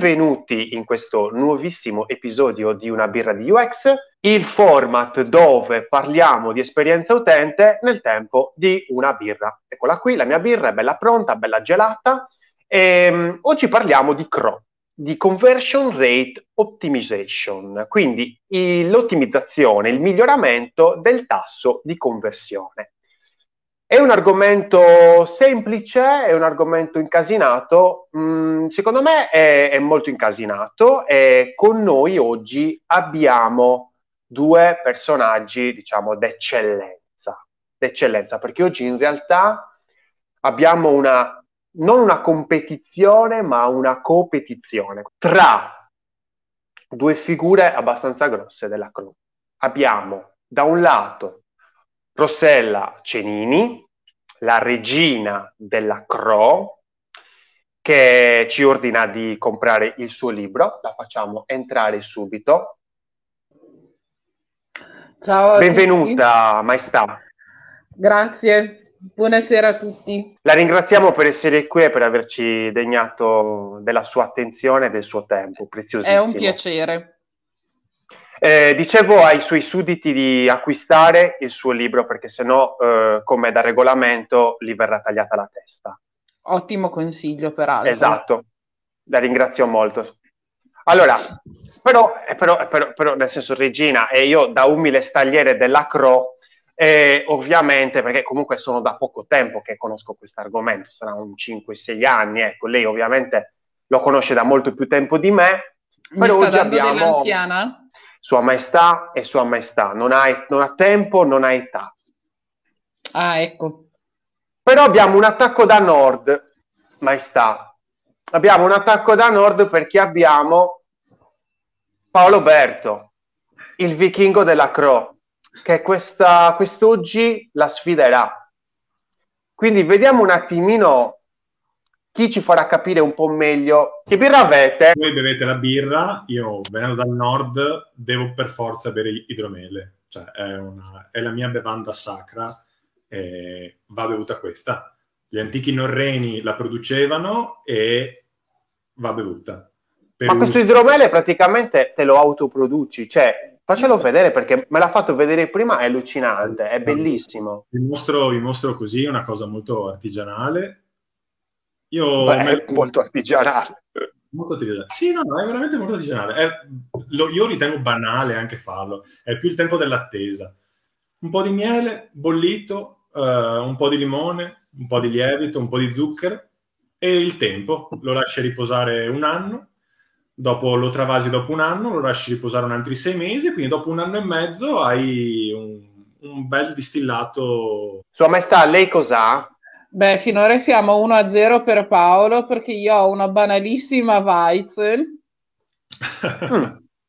Benvenuti in questo nuovissimo episodio di Una birra di UX, il format dove parliamo di esperienza utente nel tempo di una birra. Eccola qui, la mia birra è bella pronta, bella gelata. Oggi parliamo di CRO, di Conversion Rate Optimization, quindi l'ottimizzazione, il miglioramento del tasso di conversione. È un argomento semplice, è un argomento incasinato, secondo me è molto incasinato, e con noi oggi abbiamo due personaggi, diciamo, d'eccellenza, perché oggi in realtà abbiamo non una competizione, ma una competizione tra due figure abbastanza grosse della CRO. Abbiamo da un lato Rossella Cenini, la regina della CRO, che ci ordina di comprare il suo libro. La facciamo entrare subito. Ciao. Benvenuta, maestà. Grazie, buonasera a tutti. La ringraziamo per essere qui e per averci degnato della sua attenzione e del suo tempo preziosissimo. È un piacere. Dicevo ai suoi sudditi di acquistare il suo libro, perché sennò, come da regolamento, gli verrà tagliata la testa. Ottimo consiglio, peraltro. Esatto, la ringrazio molto. Allora, però nel senso, regina, e io da umile stagliere della CRO, ovviamente, perché comunque sono da poco tempo che conosco questo argomento, sarà un 5-6 anni, ecco, lei ovviamente lo conosce da molto più tempo di me. Mi sta dando dell'anziana? Sua maestà e sua maestà, non ha tempo, non ha età. Ah, ecco. Però abbiamo un attacco da nord, maestà. Abbiamo un attacco da nord perché abbiamo Paolo Berto, il vichingo della CRO, che quest'oggi la sfiderà. Quindi vediamo un attimino chi ci farà capire un po' meglio. Che birra avete? Voi bevete la birra, io venendo dal nord devo per forza bere idromele, cioè è la mia bevanda sacra, va bevuta questa. Gli antichi norreni la producevano e va bevuta. Ma questo idromele praticamente te lo autoproduci, cioè faccelo vedere, perché me l'ha fatto vedere prima, è allucinante, è bellissimo. Vi mostro così, una cosa molto artigianale. Molto artigianale. Molto artigianale. Sì, no, è veramente molto artigianale. Io ritengo banale anche farlo. È più il tempo dell'attesa. Un po' di miele bollito, un po' di limone, un po' di lievito, un po' di zucchero e il tempo. Lo lasci riposare un anno, dopo lo travasi dopo un anno, lo lasci riposare un altri 6 mesi, quindi dopo un anno e mezzo hai un bel distillato. Sua Maestà, lei cos'ha? Beh, finora siamo 1-0 per Paolo, perché io ho una banalissima Weizen.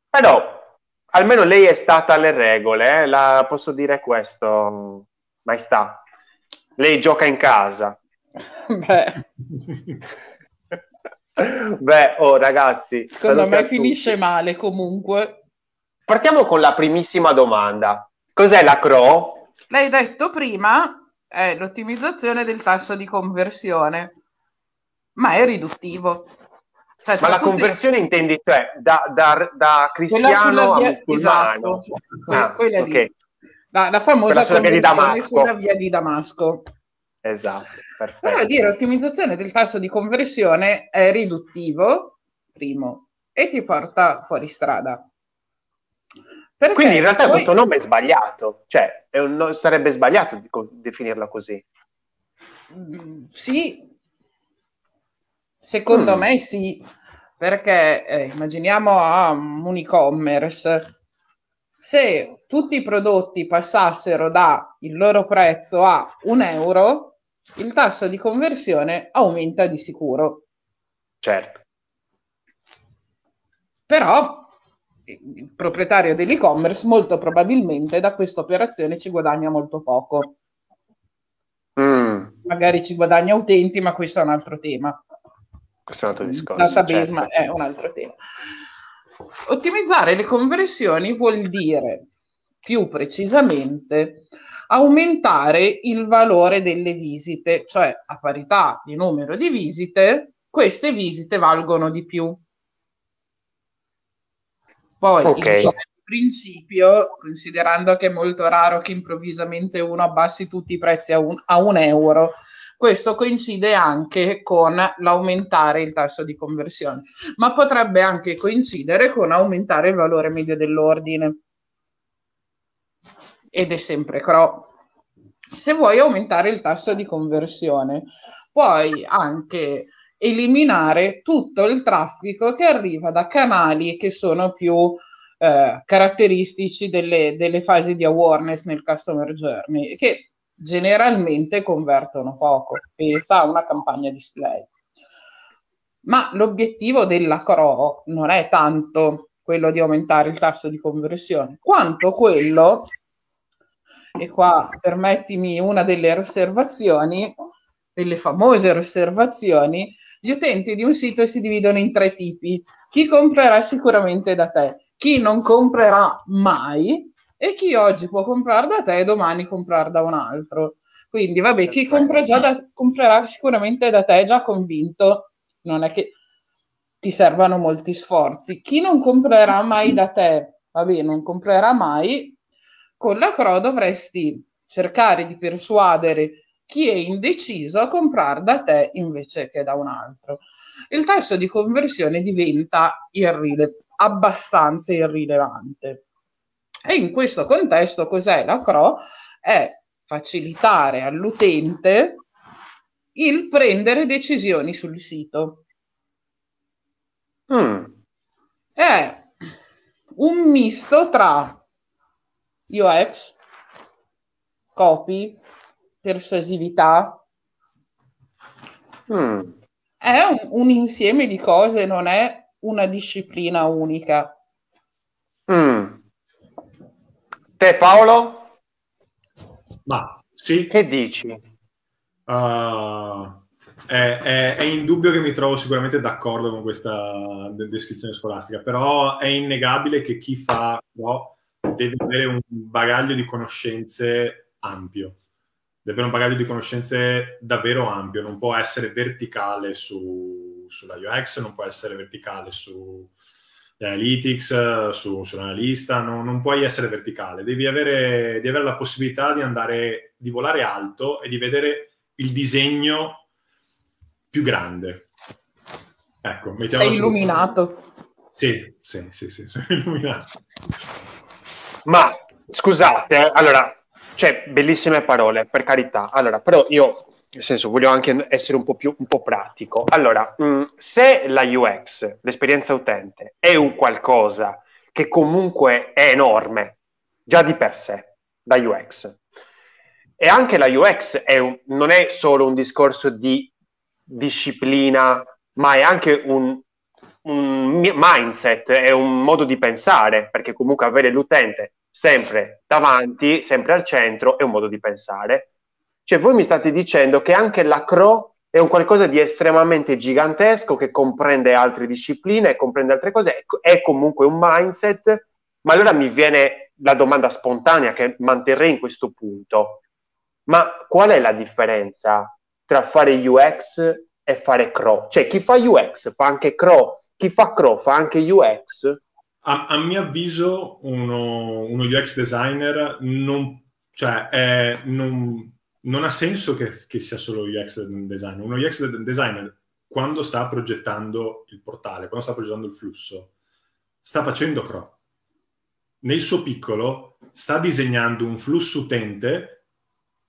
Però almeno lei è stata alle regole, posso dire questo, maestà. Lei gioca in casa. Beh, oh ragazzi. Secondo me finisce male comunque. Partiamo con la primissima domanda. Cos'è la CRO? L'hai detto prima. È l'ottimizzazione del tasso di conversione, ma è riduttivo. Cioè, ma la conversione intendi, cioè, da cristiano a musulmano? Okay. La famosa conversione sulla via di Damasco. Esatto, perfetto. Però dire ottimizzazione del tasso di conversione è riduttivo, primo, e ti porta fuori strada. Perché quindi in realtà questo nome è sbagliato, cioè sarebbe sbagliato definirla così. Sì, secondo me sì, perché immaginiamo un e-commerce, se tutti i prodotti passassero da il loro prezzo a €1, il tasso di conversione aumenta di sicuro. Certo. Però il proprietario dell'e-commerce molto probabilmente da questa operazione ci guadagna molto poco. Magari ci guadagna utenti, ma questo è un altro tema. Questo è un altro discorso. Database, certo. È un altro tema. Ottimizzare le conversioni vuol dire, più precisamente, aumentare il valore delle visite, cioè a parità di numero di visite, queste visite valgono di più. Poi, okay, in principio, considerando che è molto raro che improvvisamente uno abbassi tutti i prezzi a un euro, questo coincide anche con l'aumentare il tasso di conversione, ma potrebbe anche coincidere con aumentare il valore medio dell'ordine. Ed è sempre CRO. Se vuoi aumentare il tasso di conversione, puoi anche eliminare tutto il traffico che arriva da canali che sono più caratteristici delle fasi di awareness nel Customer Journey, che generalmente convertono poco. Pensa a una campagna display. Ma l'obiettivo della CRO non è tanto quello di aumentare il tasso di conversione, quanto quello, e qua permettimi una delle osservazioni, delle famose osservazioni: gli utenti di un sito si dividono in tre tipi: chi comprerà sicuramente da te, chi non comprerà mai, e chi oggi può comprare da te e domani comprare da un altro. Quindi vabbè, chi comprerà sicuramente da te, già convinto, non è che ti servano molti sforzi. Chi non comprerà mai da te, vabbè, non comprerà mai. Con la CRO dovresti cercare di persuadere chi è indeciso a comprare da te invece che da un altro. Il tasso di conversione diventa abbastanza irrilevante. E in questo contesto cos'è la CRO? È facilitare all'utente il prendere decisioni sul sito. È un misto tra UX, copy, persuasività. È un insieme di cose, non è una disciplina unica. Te, Paolo? Ma sì. Che dici? È indubbio che mi trovo sicuramente d'accordo con questa descrizione scolastica, però è innegabile che chi fa deve avere un bagaglio di conoscenze ampio, deve avere un bagaglio di conoscenze davvero ampio, non può essere verticale sulla UX, non può essere verticale su analytics, sull'analista, non puoi essere verticale, devi avere la possibilità di andare, di volare alto e di vedere il disegno più grande. Ecco, sei illuminato. Sì, sono illuminato. Ma scusate, allora, cioè, bellissime parole, per carità. Allora, però io, nel senso, voglio anche essere un po' pratico. Allora, se la UX, l'esperienza utente, è un qualcosa che comunque è enorme, già di per sé, da UX, e anche la UX non è solo un discorso di disciplina, ma è anche un mindset, è un modo di pensare, perché comunque avere l'utente sempre davanti, sempre al centro, è un modo di pensare. Cioè voi mi state dicendo che anche la CRO è un qualcosa di estremamente gigantesco, che comprende altre discipline, comprende altre cose, è comunque un mindset. Ma allora mi viene la domanda spontanea che manterrei in questo punto: ma qual è la differenza tra fare UX e fare CRO? Cioè chi fa UX fa anche CRO, chi fa CRO fa anche UX? A mio avviso uno UX designer non ha senso che sia solo UX designer. Uno UX designer, quando sta progettando il portale, quando sta progettando il flusso, sta facendo CRO. Nel suo piccolo sta disegnando un flusso utente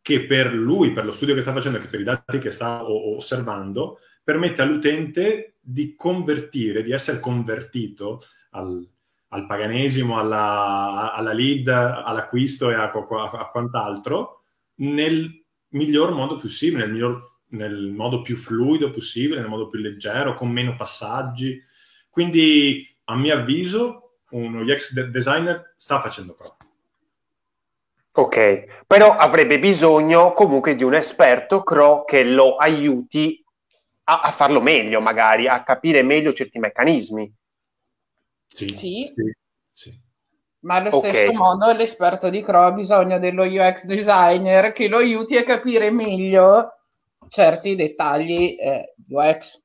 che per lui, per lo studio che sta facendo, che per i dati che sta osservando, permette all'utente di convertire, di essere convertito al paganesimo, alla lead, all'acquisto e a quant'altro nel miglior modo possibile, nel modo più fluido possibile, nel modo più leggero, con meno passaggi. Quindi, a mio avviso, uno UX designer sta facendo proprio. Ok, però avrebbe bisogno comunque di un esperto CRO che lo aiuti a farlo meglio, magari a capire meglio certi meccanismi. Sì. Ma allo stesso modo l'esperto di CRO ha bisogno dello UX designer che lo aiuti a capire meglio certi dettagli UX.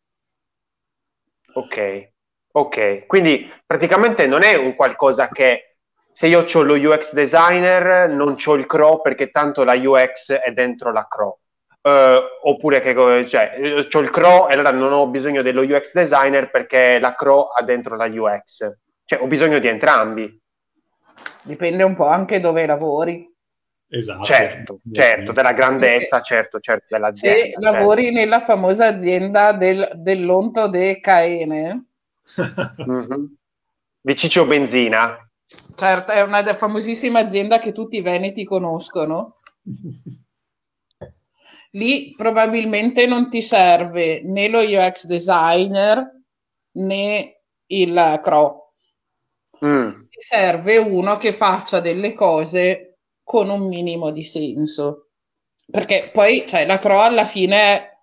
ok Ok, quindi praticamente non è un qualcosa che se io ho lo UX designer non c'ho il CRO perché tanto la UX è dentro la CRO, oppure che cioè, c'ho il CRO e allora non ho bisogno dello UX designer perché la CRO ha dentro la UX, cioè ho bisogno di entrambi. Dipende un po' anche dove lavori. Esatto. Certo, certo, della grandezza, certo, certo, dell'azienda. Se lavori nella famosa azienda dell'onto de Caene. Mm-hmm. Di Ciccio Benzina. Certo, è una famosissima azienda che tutti i veneti conoscono. Lì probabilmente non ti serve né lo UX designer né il CRO. Ti serve uno che faccia delle cose con un minimo di senso. Perché poi cioè, la CRO alla fine è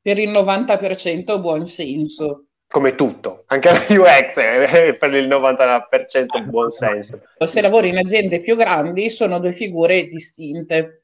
per il 90% buon senso. Come tutto, anche la UX per il 90% buon senso. Se lavori in aziende più grandi sono due figure distinte,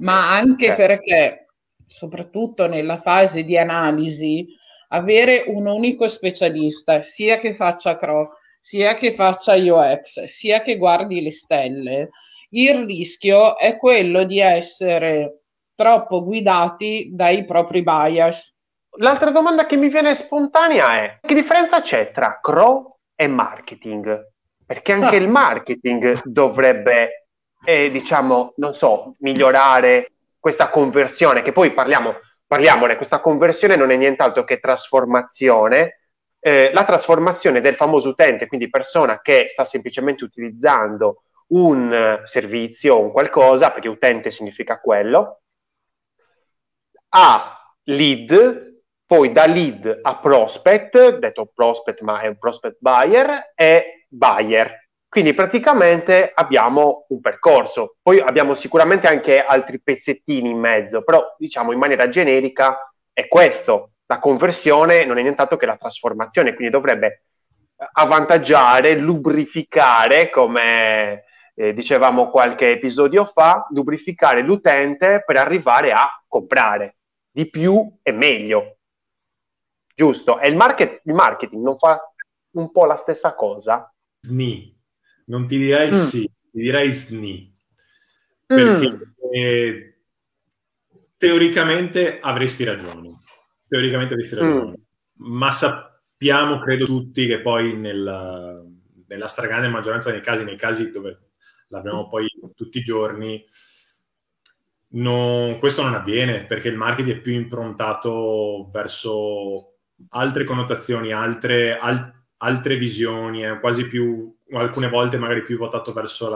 ma anche perché, soprattutto nella fase di analisi, avere un unico specialista, sia che faccia CRO, sia che faccia UX, sia che guardi le stelle, il rischio è quello di essere troppo guidati dai propri bias. L'altra domanda che mi viene spontanea è: che differenza c'è tra CRO e marketing? Perché anche il marketing dovrebbe, diciamo, non so, migliorare questa conversione, che poi parliamone, questa conversione non è nient'altro che trasformazione, la trasformazione del famoso utente, quindi persona che sta semplicemente utilizzando un servizio, un qualcosa, perché utente significa quello, a lead. Poi da lead a prospect, detto prospect ma è un prospect buyer, e buyer. Quindi praticamente abbiamo un percorso. Poi abbiamo sicuramente anche altri pezzettini in mezzo, però diciamo in maniera generica è questo. La conversione non è nient'altro che la trasformazione, quindi dovrebbe avvantaggiare, lubrificare, come dicevamo qualche episodio fa, lubrificare l'utente per arrivare a comprare. Di più e meglio. Giusto, e il marketing non fa un po' la stessa cosa? Sni, non ti direi sì, ti direi sni. Perché teoricamente avresti ragione, ma sappiamo, credo tutti, che poi nella stragrande maggioranza dei casi, nei casi dove l'abbiamo poi tutti i giorni, questo non avviene, perché il marketing è più improntato verso altre connotazioni, altre visioni, quasi più, alcune volte magari più votato verso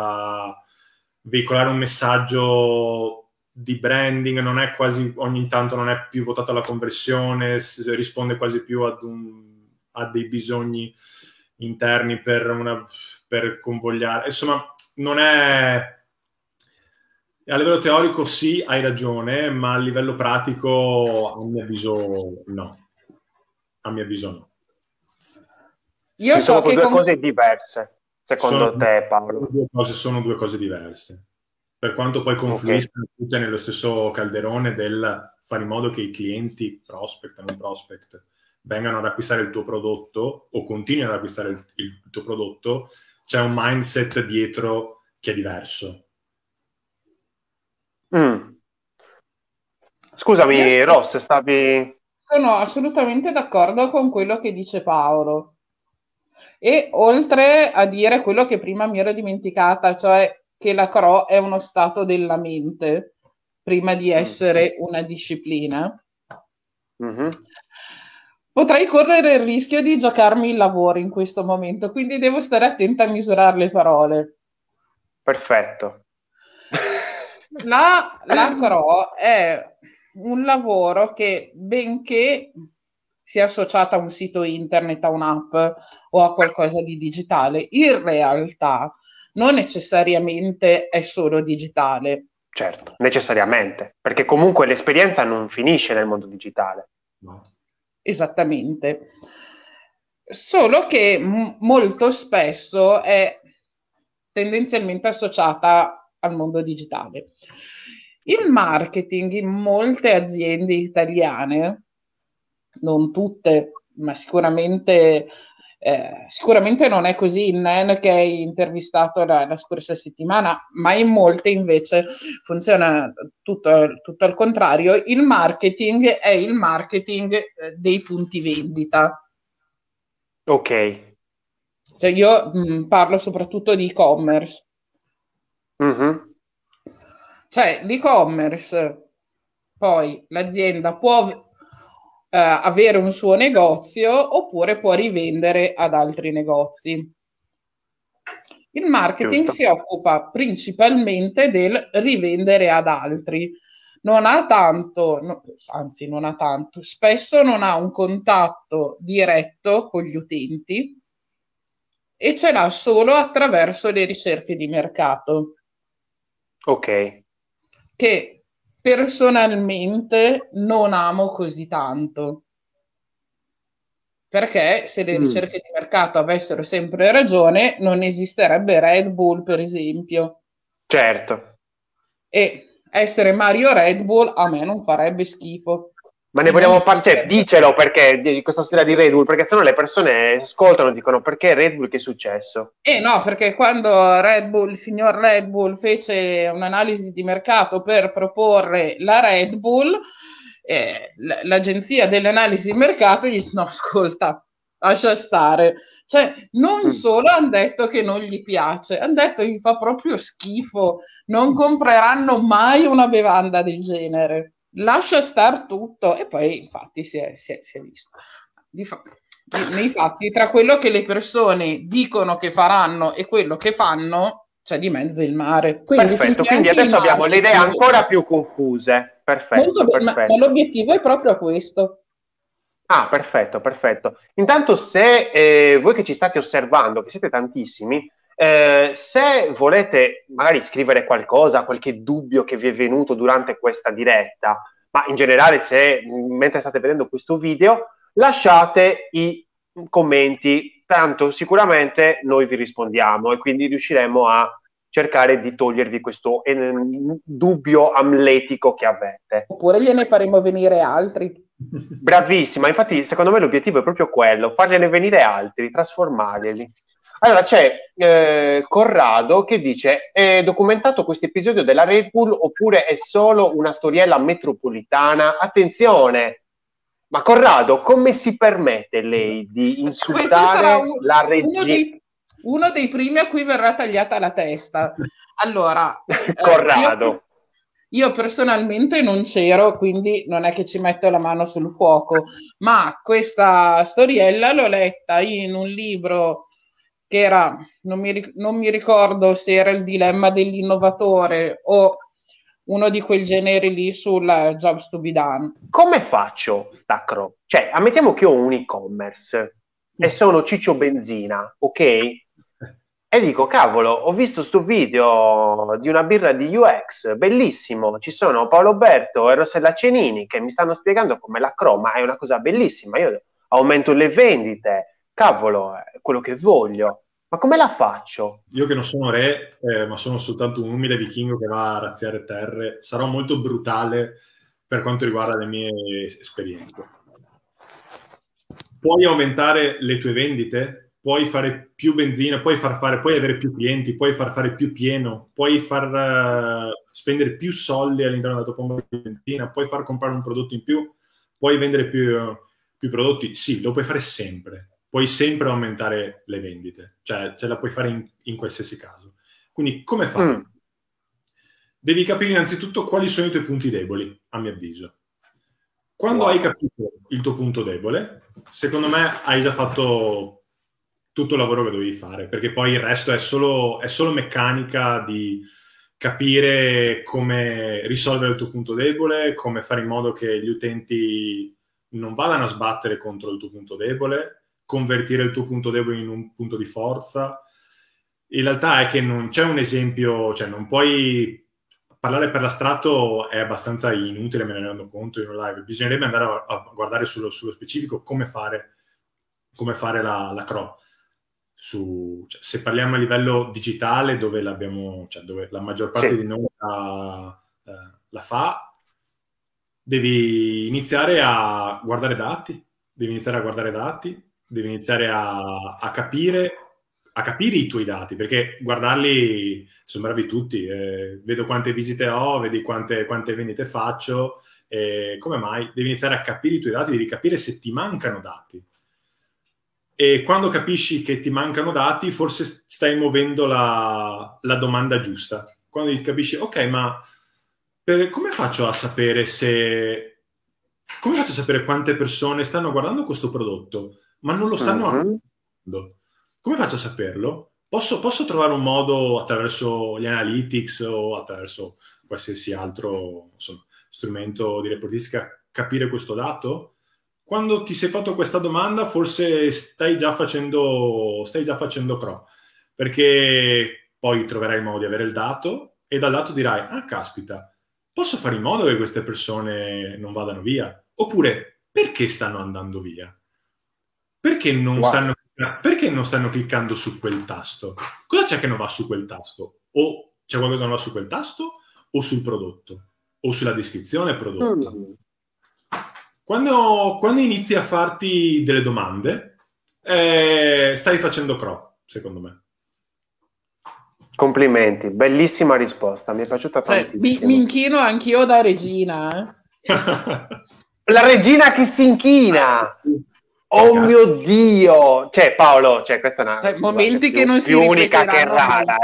veicolare un messaggio di branding, non è quasi, ogni tanto non è più votato alla conversione, risponde quasi più a dei bisogni interni per convogliare, insomma non è... A livello teorico sì, hai ragione, ma a livello pratico a mio avviso no. Io so sono che due cose diverse, secondo te, Paolo? Sono due cose diverse, per quanto poi confluiscono tutte nello stesso calderone del fare in modo che i clienti, prospect o non prospect, vengano ad acquistare il tuo prodotto o continuino ad acquistare il tuo prodotto. C'è un mindset dietro che è diverso. Scusami Ross, stavi... Sono assolutamente d'accordo con quello che dice Paolo, e oltre a dire quello che prima mi ero dimenticata, cioè che la CRO è uno stato della mente prima di essere una disciplina, potrei correre il rischio di giocarmi il lavoro in questo momento, quindi devo stare attenta a misurare le parole. Perfetto. La CRO è un lavoro che, benché sia associata a un sito internet, a un'app o a qualcosa di digitale, in realtà non necessariamente è solo digitale. Certo, necessariamente, perché comunque l'esperienza non finisce nel mondo digitale. No. Esattamente. Solo che molto spesso è tendenzialmente associata al mondo digitale. Il marketing in molte aziende italiane, non tutte, ma sicuramente Sicuramente non è così in Nen, che hai intervistato la scorsa settimana, ma in molte invece funziona tutto al contrario. Il marketing è il marketing dei punti vendita. Ok. Cioè io parlo soprattutto di e-commerce. Mm-hmm. Cioè l'e-commerce, poi l'azienda può avere un suo negozio oppure può rivendere ad altri negozi. Il marketing si occupa principalmente del rivendere ad altri, non ha tanto, spesso non ha un contatto diretto con gli utenti e ce l'ha solo attraverso le ricerche di mercato. Ok. Che personalmente non amo così tanto, perché se le ricerche di mercato avessero sempre ragione non esisterebbe Red Bull, per esempio. Certo. E essere Mario Red Bull a me non farebbe schifo. Ma ne vogliamo parlare, dicelo, perché di questa storia di Red Bull, perché sennò le persone ascoltano e dicono: perché Red Bull, che è successo? No, perché quando Red Bull, il signor Red Bull fece un'analisi di mercato per proporre la Red Bull, l'agenzia dell'analisi di mercato gli disse: no, ascolta, lascia stare. Cioè, non solo hanno detto che non gli piace, hanno detto che gli fa proprio schifo, non compreranno mai una bevanda del genere. Lascia star tutto. E poi infatti si è visto nei fatti, tra quello che le persone dicono che faranno e quello che fanno c'è di mezzo il mare. Quindi, perfetto, quindi adesso abbiamo le idee ancora più confuse. Perfetto. Ma l'obiettivo è proprio questo. Perfetto. Intanto, se voi che ci state osservando, che siete tantissimi, se volete magari scrivere qualcosa, qualche dubbio che vi è venuto durante questa diretta, ma in generale se mentre state vedendo questo video, lasciate i commenti, tanto sicuramente noi vi rispondiamo e quindi riusciremo a cercare di togliervi questo dubbio amletico che avete. Oppure gliene faremo venire altri. Bravissima, infatti secondo me l'obiettivo è proprio quello, fargliene venire altri, trasformarli. Allora c'è Corrado che dice: è documentato questo episodio della Red Bull oppure è solo una storiella metropolitana? Attenzione, ma Corrado, come si permette lei di insultare la regina? Uno dei primi a cui verrà tagliata la testa. Allora Corrado, io personalmente non c'ero, quindi non è che ci metto la mano sul fuoco, ma questa storiella l'ho letta in un libro che era, non mi ricordo se era Il dilemma dell'innovatore o uno di quel genere lì sul jobs to be done. Come faccio, Stacro? Cioè, ammettiamo che ho un e-commerce e sono Ciccio Benzina, ok? E dico: cavolo, ho visto sto video di una birra di UX, bellissimo, ci sono Paolo Berto e Rossella Cenini che mi stanno spiegando come la croma è una cosa bellissima, io aumento le vendite, cavolo, è quello che voglio, ma come la faccio? Io che non sono re, ma sono soltanto un umile vichingo che va a razziare terre, sarò molto brutale per quanto riguarda le mie esperienze. Puoi aumentare le tue vendite? Puoi fare più benzina, puoi avere più clienti, puoi far fare più pieno, puoi far spendere più soldi all'interno della tua pompa di benzina, puoi far comprare un prodotto in più, puoi vendere più prodotti. Sì, lo puoi fare sempre. Puoi sempre aumentare le vendite. Cioè, ce la puoi fare in qualsiasi caso. Quindi, come fai? Devi capire innanzitutto quali sono i tuoi punti deboli, a mio avviso. Quando hai capito il tuo punto debole, secondo me hai già fatto tutto il lavoro che dovevi fare, perché poi il resto è solo meccanica di capire come risolvere il tuo punto debole, come fare in modo che gli utenti non vadano a sbattere contro il tuo punto debole, convertire il tuo punto debole in un punto di forza. In realtà è che non c'è un esempio, cioè non puoi parlare per l'astratto, è abbastanza inutile, me ne rendo conto in un live, bisognerebbe andare a guardare sullo specifico come fare la CRO. Cioè, se parliamo a livello digitale, dove l'abbiamo, cioè dove la maggior parte di noi la fa, devi iniziare a guardare dati, devi iniziare a capire i tuoi dati, perché guardarli sono bravi tutti. Vedo quante visite ho, vedi quante vendite faccio. Come mai? Devi iniziare a capire i tuoi dati, devi capire se ti mancano dati. E quando capisci che ti mancano dati, forse stai muovendo la domanda giusta. Quando capisci, ok, ma come faccio a sapere quante persone stanno guardando questo prodotto, ma non lo stanno guardando? Come faccio a saperlo? Posso trovare un modo attraverso gli analytics o attraverso qualsiasi altro strumento di reportistica capire questo dato? Quando ti sei fatto questa domanda, forse stai già facendo pro, perché poi troverai il modo di avere il dato e dal lato dirai, ah, caspita, posso fare in modo che queste persone non vadano via? Oppure, perché stanno andando via? Perché non stanno cliccando su quel tasto? Cosa c'è che non va su quel tasto? O c'è qualcosa che non va su quel tasto, o sul prodotto, o sulla descrizione prodotto. Quando inizi a farti delle domande, stai facendo pro, secondo me. Complimenti, bellissima risposta, mi è piaciuta tantissimo. Mi inchino anch'io da regina. La regina che si inchina! Oh mio Dio! Cioè Paolo, questa è una momenti che non si più unica che rara.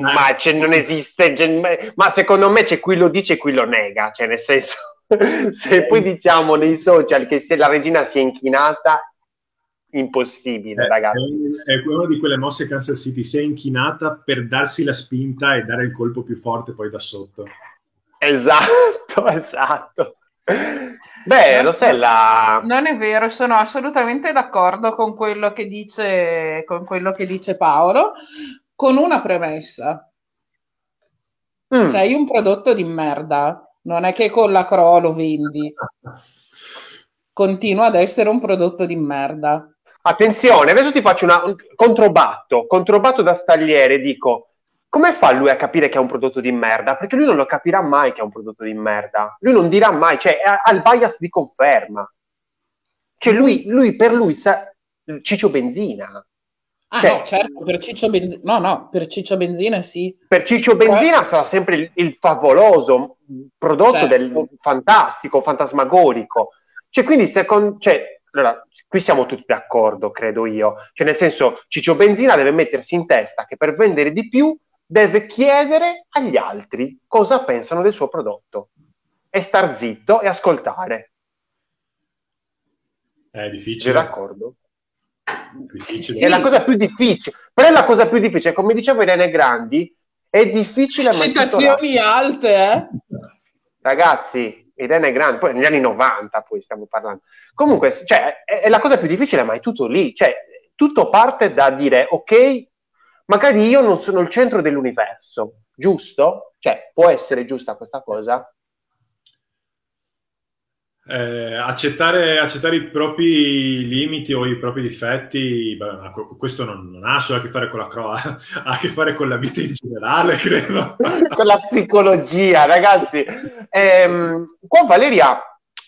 Ma non esiste, ma secondo me c'è chi lo dice e chi lo nega, cioè nel senso... Se poi diciamo nei social che se la regina si è inchinata, impossibile, ragazzi. È una di quelle mosse Kansas City, si è inchinata per darsi la spinta e dare il colpo più forte poi da sotto. Esatto. Beh, Rossella, non è vero, sono assolutamente d'accordo con quello che dice, Paolo, con una premessa. Sei un prodotto di merda. Non è che con la Cro lo vendi. Continua ad essere un prodotto di merda. Attenzione, adesso ti faccio un controbatto da stagliere. Dico, come fa lui a capire che è un prodotto di merda? Perché lui non lo capirà mai che è un prodotto di merda. Lui non dirà mai, cioè ha il bias di conferma. Cioè lui per lui sa Ciccio Benzina. No, certo, per Ciccio Benzina per Ciccio Benzina sì. Per Ciccio Benzina sarà sempre il favoloso prodotto del fantastico, fantasmagorico. Cioè, quindi allora, qui siamo tutti d'accordo, credo io. Cioè, nel senso, Ciccio Benzina deve mettersi in testa che per vendere di più deve chiedere agli altri cosa pensano del suo prodotto e star zitto e ascoltare. È difficile. Sei d'accordo? È la cosa più difficile, però è la cosa più difficile, come diceva Irene Grandi, è difficile. Citazioni alte, ragazzi. Irene Grandi, poi negli anni 90 poi stiamo parlando. Comunque, è la cosa più difficile, ma è tutto lì, tutto parte da dire, ok, magari io non sono il centro dell'universo, giusto? Può essere giusta questa cosa? Accettare i propri limiti o i propri difetti, questo non ha solo a che fare con la Croa, ha a che fare con la vita in generale, credo. Con la psicologia, ragazzi. Qua Valeria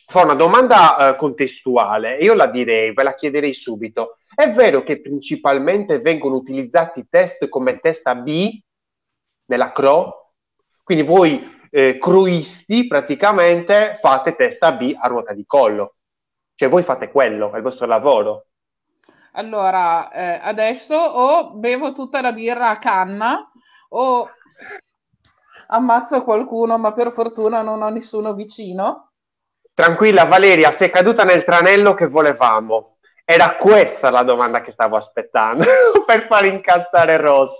fa una domanda contestuale, io la direi, ve la chiederei subito. È vero che principalmente vengono utilizzati test come test A/B nella Cro? Quindi voi croisti praticamente fate test A/B a ruota di collo, voi fate quello, è il vostro lavoro. Allora adesso o bevo tutta la birra a canna o ammazzo qualcuno, ma per fortuna non ho nessuno vicino. Tranquilla Valeria, sei caduta nel tranello che volevamo, era questa la domanda che stavo aspettando per far incazzare Ross.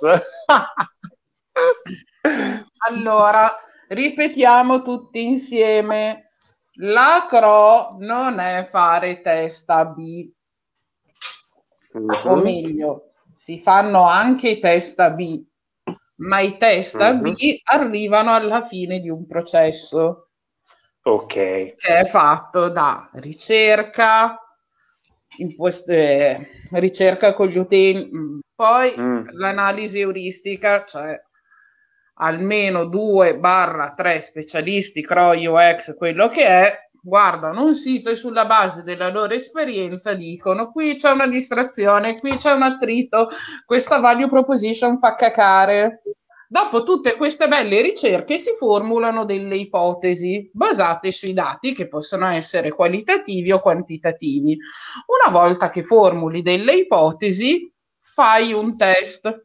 Allora ripetiamo tutti insieme, la Cro non è fare test A/B, o meglio, si fanno anche i test A/B, ma i test A/B arrivano alla fine di un processo, che è fatto da ricerca, ricerca con gli utenti, poi l'analisi euristica, almeno 2/3 specialisti, Cro, UX, quello che è, guardano un sito e sulla base della loro esperienza dicono: qui c'è una distrazione, qui c'è un attrito, questa value proposition fa cacare. Dopo tutte queste belle ricerche si formulano delle ipotesi basate sui dati che possono essere qualitativi o quantitativi. Una volta che formuli delle ipotesi, fai un test.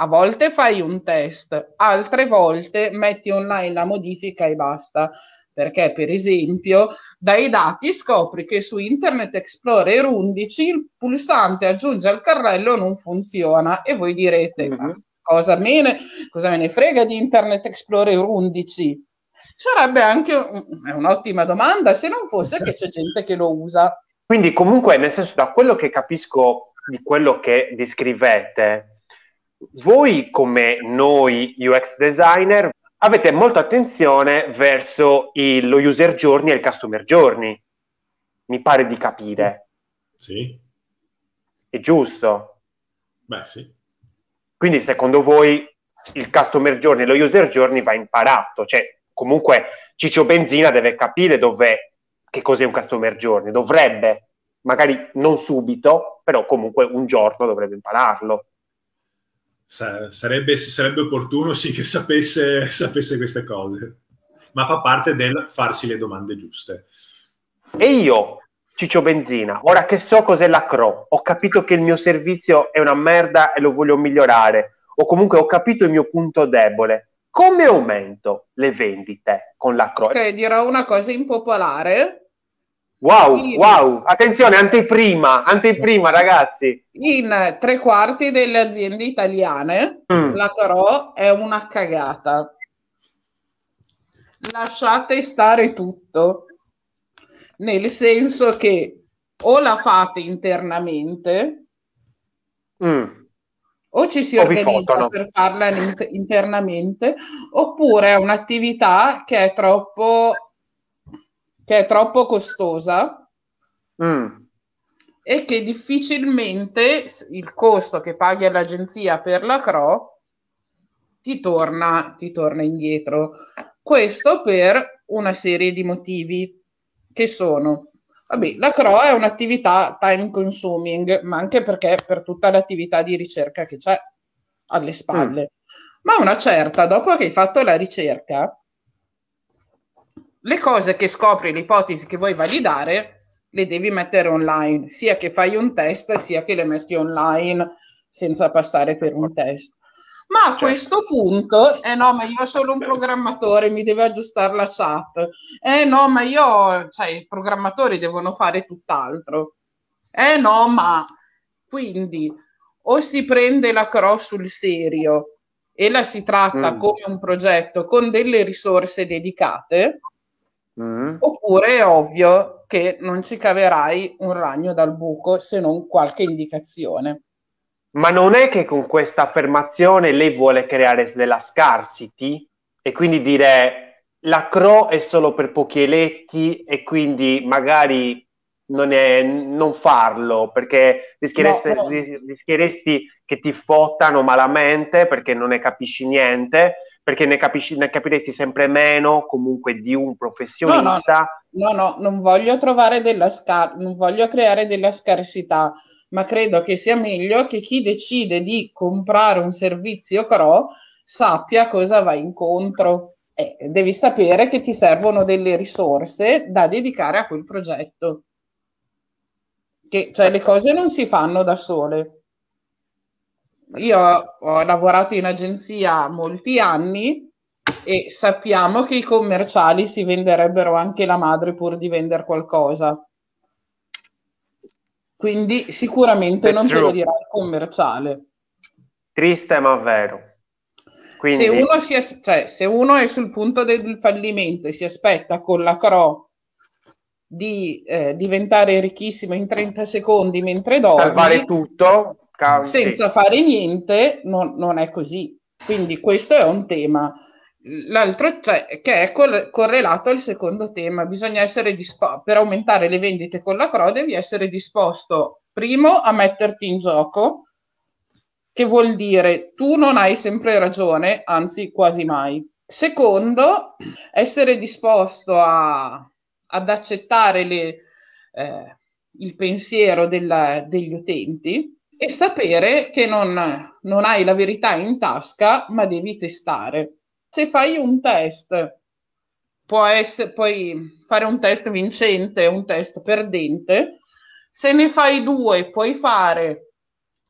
A volte fai un test, altre volte metti online la modifica e basta. Perché, per esempio, dai dati scopri che su Internet Explorer 11 il pulsante aggiunge al carrello non funziona e voi direte: ma cosa me ne frega di Internet Explorer 11? Sarebbe anche un'ottima domanda se non fosse che c'è gente che lo usa. Quindi comunque, nel senso, da quello che capisco di quello che descrivete, voi come noi UX designer avete molta attenzione verso lo user journey e il customer journey, mi pare di capire. Sì. È giusto? Beh, sì. Quindi secondo voi il customer journey e lo user journey va imparato? Cioè, comunque Ciccio Benzina deve capire che cos'è un customer journey. Dovrebbe, magari non subito, però comunque un giorno dovrebbe impararlo. Sarebbe opportuno sì che sapesse queste cose, ma fa parte del farsi le domande giuste. E io, Ciccio Benzina, ora che so cos'è la CRO, ho capito che il mio servizio è una merda e lo voglio migliorare, o comunque ho capito il mio punto debole, come aumento le vendite con la CRO? Ok, dirò una cosa impopolare. Wow, attenzione, anteprima ragazzi. In 3/4 delle aziende italiane la CRO è una cagata. Lasciate stare tutto, nel senso che o la fate internamente o ci si organizza per farla internamente, oppure è un'attività che è troppo costosa e che difficilmente il costo che paghi all'agenzia per la CRO ti torna indietro. Questo per una serie di motivi che sono: la CRO è un'attività time consuming, ma anche perché per tutta l'attività di ricerca che c'è alle spalle. Ma una certa, dopo che hai fatto la ricerca, le cose che scopri, le ipotesi che vuoi validare, le devi mettere online, sia che fai un test, sia che le metti online senza passare per un test. Ma a questo punto, no, ma io ho solo un programmatore, mi deve aggiustare la chat. No, ma i programmatori devono fare tutt'altro. No, ma... Quindi, o si prende la CRO sul serio e la si tratta come un progetto con delle risorse dedicate, oppure è ovvio che non ci caverai un ragno dal buco, se non qualche indicazione. Ma non è che con questa affermazione lei vuole creare della scarcity e quindi dire la CRO è solo per pochi eletti e quindi magari non farlo, perché rischieresti che ti fottano malamente perché non ne capisci niente, perché ne capiresti sempre meno comunque di un professionista. No, non voglio trovare non voglio creare della scarsità, ma credo che sia meglio che chi decide di comprare un servizio CRO sappia cosa va incontro. Devi sapere che ti servono delle risorse da dedicare a quel progetto, le cose non si fanno da sole. Io ho lavorato in agenzia molti anni e sappiamo che i commerciali si venderebbero anche la madre pur di vendere qualcosa. Quindi sicuramente te lo dirà il commerciale. Triste ma vero. Quindi... se uno è sul punto del fallimento e si aspetta con la CRO di diventare ricchissimo in 30 secondi mentre dorme... Salvare tutto... senza fare niente, non è così. Quindi questo è un tema. L'altro che è correlato al secondo tema: bisogna essere disposto, per aumentare le vendite con la CRO devi essere disposto primo a metterti in gioco, che vuol dire tu non hai sempre ragione, anzi quasi mai. Secondo, essere disposto a ad accettare il pensiero degli utenti e sapere che non hai la verità in tasca, ma devi testare. Se fai un test, puoi fare un test vincente e un test perdente. Se ne fai due, puoi fare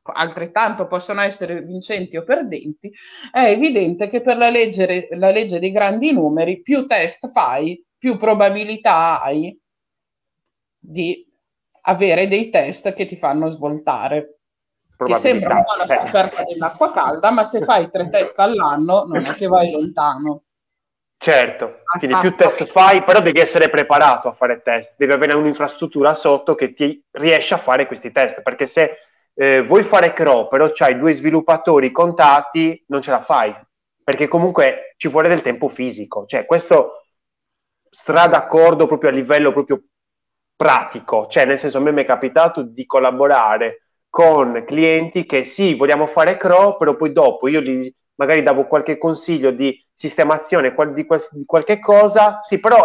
altrettanto, possono essere vincenti o perdenti. È evidente che per la legge dei grandi numeri, più test fai, più probabilità hai di avere dei test che ti fanno svoltare. Ti sembra un po' la scoperta dell'acqua calda, ma se fai 3 test all'anno non è che vai lontano. Certo, quindi più test fai, però devi essere preparato a fare test, devi avere un'infrastruttura sotto che ti riesce a fare questi test, perché se vuoi fare crawl, però c'hai 2 sviluppatori contatti, non ce la fai, perché comunque ci vuole del tempo fisico, cioè questo strada d'accordo proprio a livello proprio pratico, cioè nel senso a me mi è capitato di collaborare con clienti che sì, vogliamo fare crawl, però poi dopo io magari davo qualche consiglio di sistemazione di qualche cosa, sì, però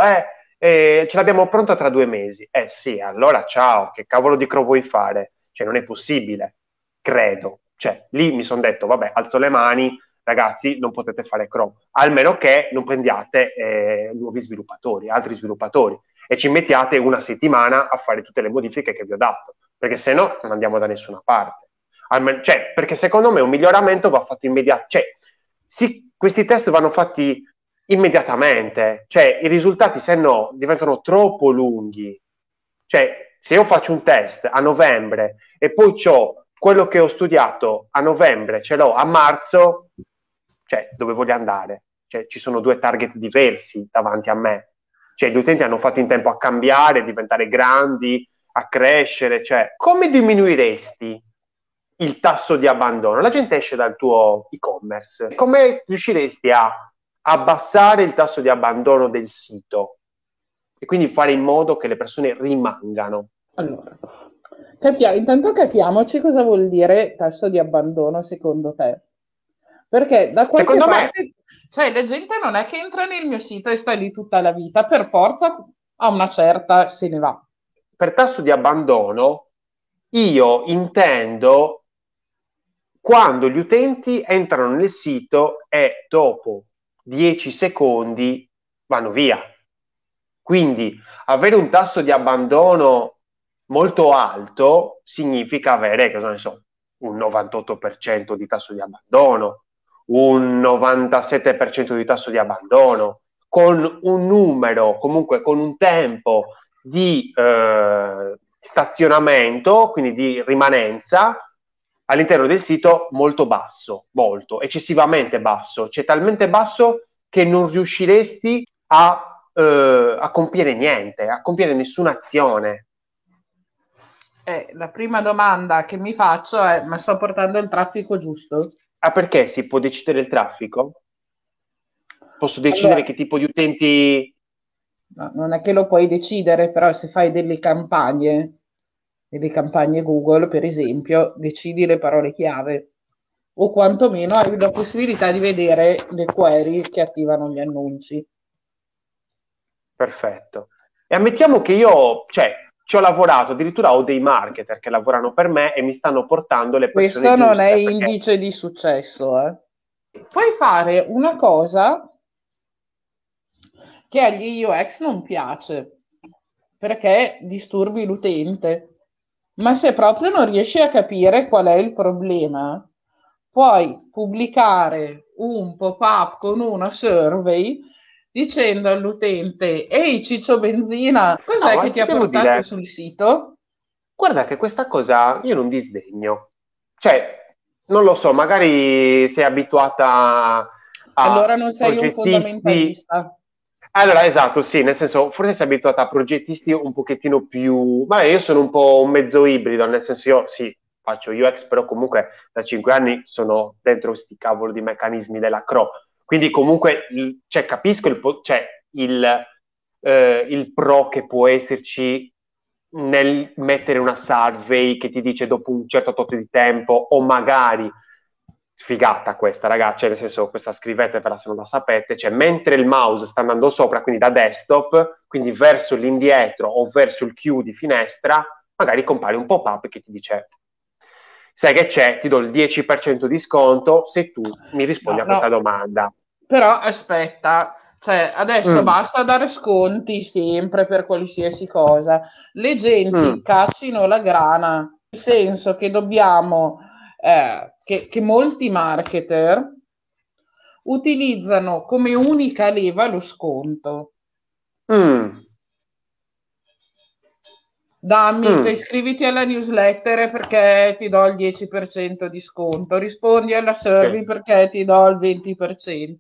ce l'abbiamo pronta tra 2 mesi. Sì, allora ciao, che cavolo di crawl vuoi fare? Cioè non è possibile, credo. Cioè lì mi sono detto, vabbè, alzo le mani, ragazzi, non potete fare crawl, almeno che non prendiate nuovi sviluppatori, altri sviluppatori, e ci mettiate una settimana a fare tutte le modifiche che vi ho dato, perché se no non andiamo da nessuna parte. Cioè, perché secondo me un miglioramento va fatto immediatamente, cioè, sì, questi test vanno fatti immediatamente, cioè i risultati se no diventano troppo lunghi. Cioè se io faccio un test a novembre e poi c'ho quello che ho studiato a novembre, ce l'ho a marzo, cioè dove voglio andare? Cioè ci sono 2 target diversi davanti a me, cioè gli utenti hanno fatto in tempo a cambiare, a diventare grandi, a crescere, cioè come diminuiresti il tasso di abbandono? La gente esce dal tuo e-commerce, come riusciresti a abbassare il tasso di abbandono del sito e quindi fare in modo che le persone rimangano? Allora, intanto capiamoci cosa vuol dire tasso di abbandono secondo te, perché da qualche parte, cioè la gente non è che entra nel mio sito e sta lì tutta la vita, per forza a una certa se ne va. Per tasso di abbandono io intendo quando gli utenti entrano nel sito e dopo 10 secondi vanno via. Quindi avere un tasso di abbandono molto alto significa avere, che ne so, un 98% di tasso di abbandono, un 97% di tasso di abbandono, con un numero, comunque con un tempo di stazionamento, quindi di rimanenza all'interno del sito molto basso, molto, eccessivamente basso, cioè talmente basso che non riusciresti a compiere niente, a compiere nessuna azione. La prima domanda che mi faccio è, ma sto portando il traffico giusto? Perché si può decidere il traffico? Posso decidere allora, che tipo di utenti... No, non è che lo puoi decidere, però se fai delle campagne Google, per esempio, decidi le parole chiave o quantomeno hai la possibilità di vedere le query che attivano gli annunci. Perfetto. E ammettiamo che io, cioè, ci ho lavorato, addirittura ho dei marketer che lavorano per me e mi stanno portando le persone giuste. Questo non è indice di successo, eh. Puoi fare una cosa che agli UX non piace, perché disturbi l'utente, ma se proprio non riesci a capire qual è il problema, puoi pubblicare un pop-up con una survey dicendo all'utente: ehi Ciccio Benzina, cos'è che ti ha portato sul sito? Guarda che questa cosa io non disdegno, cioè non lo so, magari sei abituata a... Allora non sei un fondamentalista. Allora, esatto, sì, nel senso, forse sei abituata a progettisti un pochettino più... Ma io sono un po' un mezzo ibrido, nel senso io, sì, faccio UX, però comunque da 5 anni sono dentro sti cavolo di meccanismi della CRO. Quindi comunque, cioè, capisco il pro che può esserci nel mettere una survey che ti dice dopo un certo tot di tempo, o magari figata questa, ragazzi, cioè, nel senso, questa scrivetevela se non la sapete, cioè mentre il mouse sta andando sopra, quindi da desktop, quindi verso l'indietro o verso il chiudi finestra, magari compare un pop-up che ti dice: sai che c'è, ti do il 10% di sconto se tu mi rispondi a questa domanda. Però aspetta, cioè adesso basta dare sconti sempre per qualsiasi cosa, le genti cassino la grana, nel senso che dobbiamo che molti marketer utilizzano come unica leva lo sconto. Dammi, cioè, iscriviti alla newsletter perché ti do il 10% di sconto, rispondi alla survey perché ti do il 20%.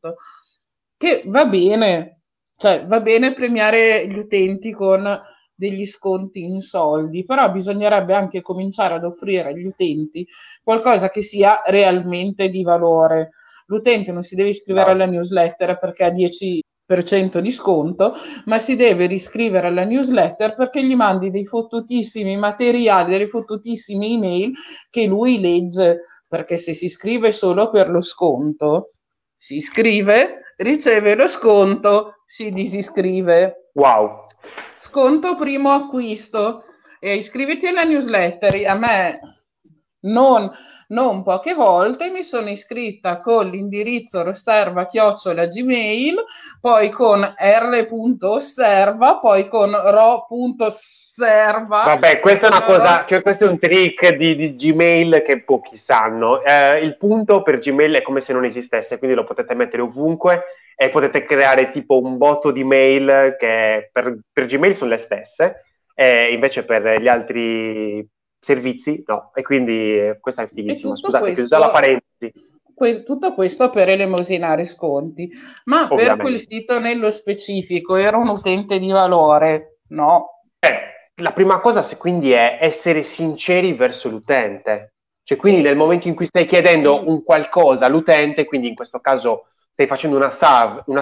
Che va bene, cioè va bene premiare gli utenti con degli sconti in soldi, però bisognerebbe anche cominciare ad offrire agli utenti qualcosa che sia realmente di valore. L'utente non si deve iscrivere alla newsletter perché ha 10% di sconto, ma si deve riscrivere alla newsletter perché gli mandi dei fottutissimi materiali, delle fottutissime email che lui legge, perché se si iscrive solo per lo sconto, si iscrive, riceve lo sconto, si disiscrive. Wow! Sconto primo acquisto. E iscriviti alla newsletter. A me non poche volte mi sono iscritta con l'indirizzo rosserva@gmail, poi con r.osserva, poi con ro.osserva. Vabbè, questa è una cosa, cioè questo è un trick di Gmail che pochi sanno. Il punto per Gmail è come se non esistesse, quindi lo potete mettere ovunque e potete creare tipo un botto di mail che per Gmail sono le stesse, e invece per gli altri servizi no, e quindi questa è fighissima. Scusate, chiusa la parentesi. Tutto questo per elemosinare sconti, ma ovviamente per quel sito nello specifico era un utente di valore, no? La prima cosa quindi è essere sinceri verso l'utente, cioè quindi nel momento in cui stai chiedendo un qualcosa all'utente, quindi in questo caso stai facendo una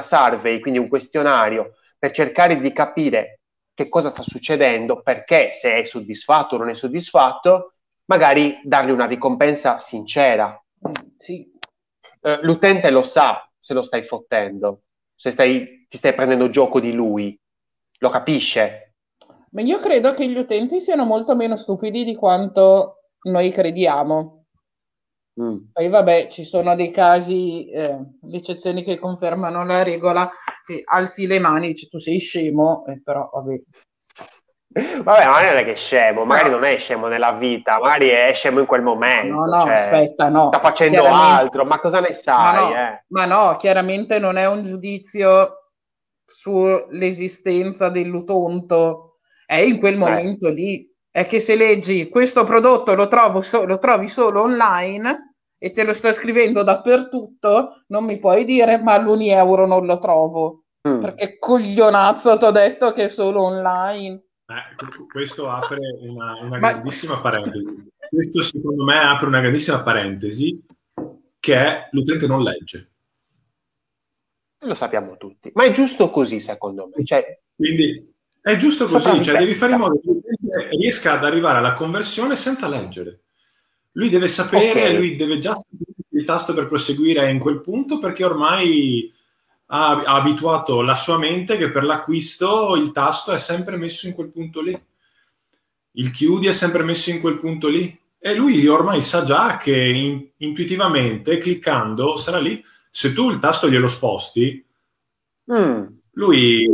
survey, quindi un questionario per cercare di capire che cosa sta succedendo, perché se è soddisfatto o non è soddisfatto, magari dargli una ricompensa sincera. Sì. L'utente lo sa se lo stai fottendo, se ti stai prendendo gioco di lui, lo capisce. Ma io credo che gli utenti siano molto meno stupidi di quanto noi crediamo. Poi vabbè, ci sono dei casi, le eccezioni che confermano la regola, che alzi le mani e dici tu sei scemo, però vabbè, ma non è che è scemo, magari non è scemo nella vita, magari è scemo in quel momento, no, cioè, aspetta, sta facendo altro, ma cosa ne sai? Ma no, chiaramente non è un giudizio sull'esistenza dell'utonto, è in quel momento lì. È che se leggi questo prodotto lo trovi solo online e te lo sto scrivendo dappertutto, non mi puoi dire ma all'1 euro non lo trovo, perché coglionazzo ti ho detto che è solo online. Questo apre una grandissima parentesi. Questo secondo me apre una grandissima parentesi, che è l'utente non legge. Lo sappiamo tutti, ma è giusto così secondo me. Cioè, quindi è giusto così, cioè devi fare in modo che l'utente riesca ad arrivare alla conversione senza leggere. Lui deve sapere, lui deve già sapere il tasto per proseguire in quel punto, perché ormai ha abituato la sua mente che per l'acquisto il tasto è sempre messo in quel punto lì. Il chiudi è sempre messo in quel punto lì. E lui ormai sa già che intuitivamente, cliccando, sarà lì. Se tu il tasto glielo sposti, Lui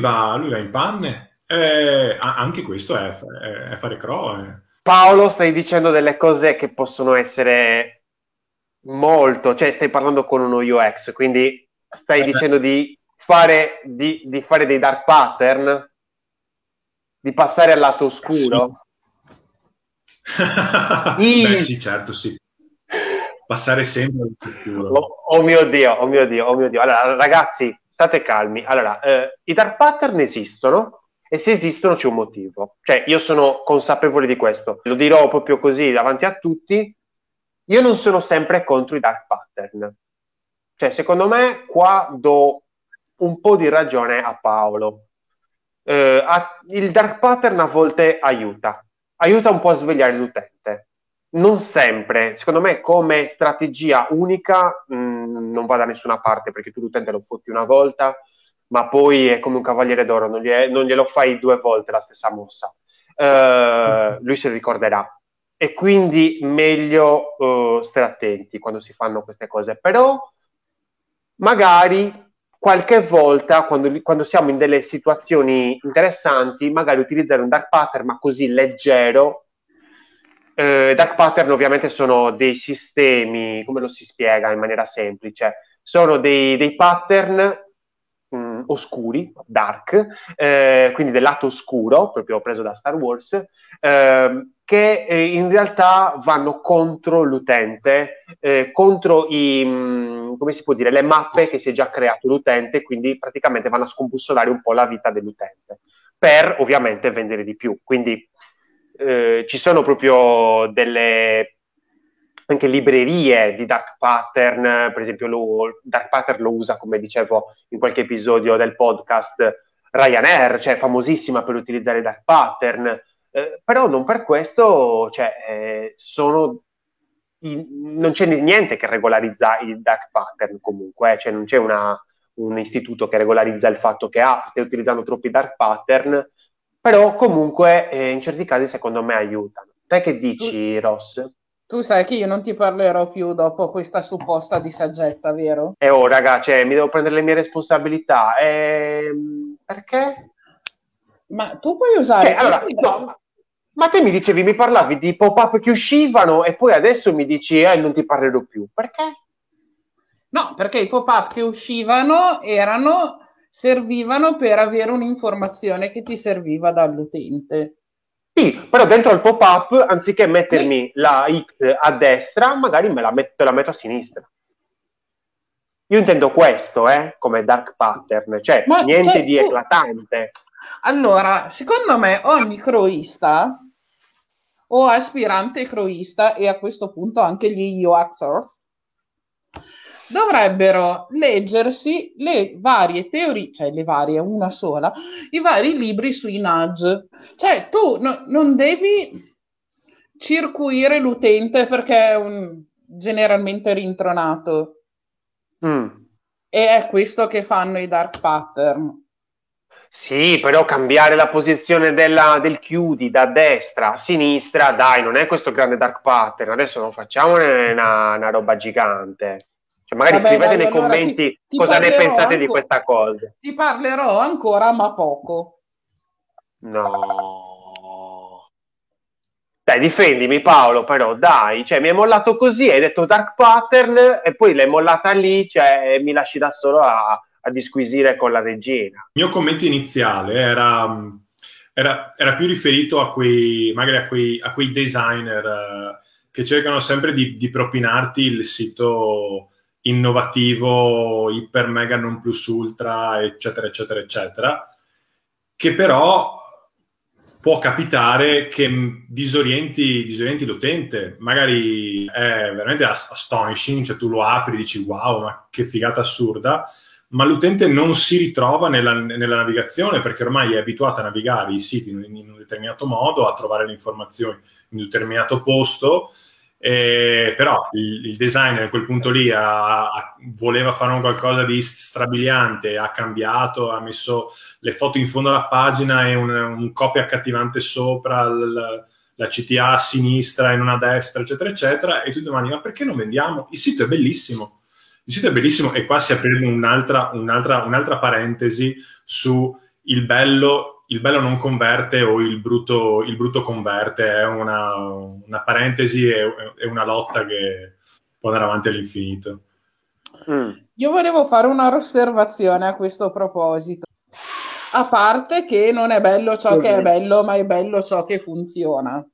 va in panne, anche questo è fare croe. Paolo, stai dicendo delle cose che possono essere molto, cioè stai parlando con uno UX, quindi stai dicendo di fare dei dark pattern, di passare al lato oscuro. Sì. Beh sì, certo, sì. Passare sempre al lato oscuro. Oh mio Dio. Allora, ragazzi, state calmi. Allora, i dark pattern esistono, e se esistono c'è un motivo. Cioè, io sono consapevole di questo. Lo dirò proprio così davanti a tutti. Io non sono sempre contro i dark pattern. Cioè, secondo me, qua do un po' di ragione a Paolo. Il dark pattern a volte aiuta un po' a svegliare l'utente. non sempre, secondo me come strategia unica non va da nessuna parte, perché tu l'utente lo fotti una volta, ma poi è come un cavaliere d'oro, non glielo fai due volte la stessa mossa. Lui se lo ricorderà. E quindi meglio stare attenti quando si fanno queste cose. Però magari qualche volta, quando siamo in delle situazioni interessanti, magari utilizzare un dark pattern, ma così leggero. Dark pattern ovviamente sono dei sistemi, come lo si spiega in maniera semplice? Sono dei pattern oscuri, dark, quindi del lato oscuro, proprio preso da Star Wars, che in realtà vanno contro l'utente, contro come si può dire, le mappe che si è già creato l'utente, quindi praticamente vanno a scombussolare un po' la vita dell'utente, per ovviamente vendere di più. Quindi ci sono proprio delle anche librerie di dark pattern, per esempio dark pattern lo usa, come dicevo in qualche episodio del podcast, Ryanair, cioè famosissima per utilizzare dark pattern, però non per questo, cioè, non c'è niente che regolarizza il dark pattern comunque, cioè non c'è un istituto che regolarizza il fatto che stai utilizzando troppi dark pattern, però comunque in certi casi secondo me aiutano. Te che dici, Ross? Tu sai che io non ti parlerò più dopo questa supposta di saggezza, vero? E oh, raga, cioè, mi devo prendere le mie responsabilità. Perché? Ma tu puoi usare... allora, no, ma te mi dicevi, mi parlavi di pop-up che uscivano e poi adesso mi dici, non ti parlerò più. Perché? No, perché i pop-up che uscivano servivano per avere un'informazione che ti serviva dall'utente. Sì, però dentro al pop-up, anziché mettermi la X a destra, magari te la metto a sinistra. Io intendo questo, come dark pattern, cioè niente di eclatante. Allora, secondo me ogni croista o aspirante croista, e a questo punto anche gli UXers, dovrebbero leggersi le varie teorie, cioè le varie, una sola, i vari libri sui nudge. Cioè tu non devi circuire l'utente perché è generalmente rintronato. E è questo che fanno i dark pattern. Sì, però cambiare la posizione del chiudi da destra a sinistra, dai, non è questo grande dark pattern. Adesso non facciamone una roba gigante. Cioè magari scrivete nei commenti cosa ne pensate di questa cosa. Ti parlerò ancora, ma poco. No. Dai, difendimi Paolo, però, dai. Cioè, mi hai mollato così, hai detto dark pattern e poi l'hai mollata lì, cioè mi lasci da solo a disquisire con la regina. Il mio commento iniziale era più riferito a quei designer che cercano sempre di propinarti il sito innovativo, iper mega non plus ultra, eccetera eccetera eccetera, che però può capitare che disorienti l'utente. Magari è veramente astonishing, cioè tu lo apri e dici wow, ma che figata assurda, ma l'utente non si ritrova nella navigazione, perché ormai è abituato a navigare i siti in un determinato modo, a trovare le informazioni in un determinato posto. Però il designer a quel punto lì voleva fare un qualcosa di strabiliante, ha cambiato, ha messo le foto in fondo alla pagina e un copia accattivante sopra, la CTA a sinistra e non a destra, eccetera eccetera, e tu domandi ma perché non vendiamo? Il sito è bellissimo. E qua si apre un'altra parentesi su il bello non converte o il brutto converte. È una parentesi e una lotta che può andare avanti all'infinito. Io volevo fare un'osservazione a questo proposito. A parte che non è bello ciò che è bello, ma è bello ciò che funziona.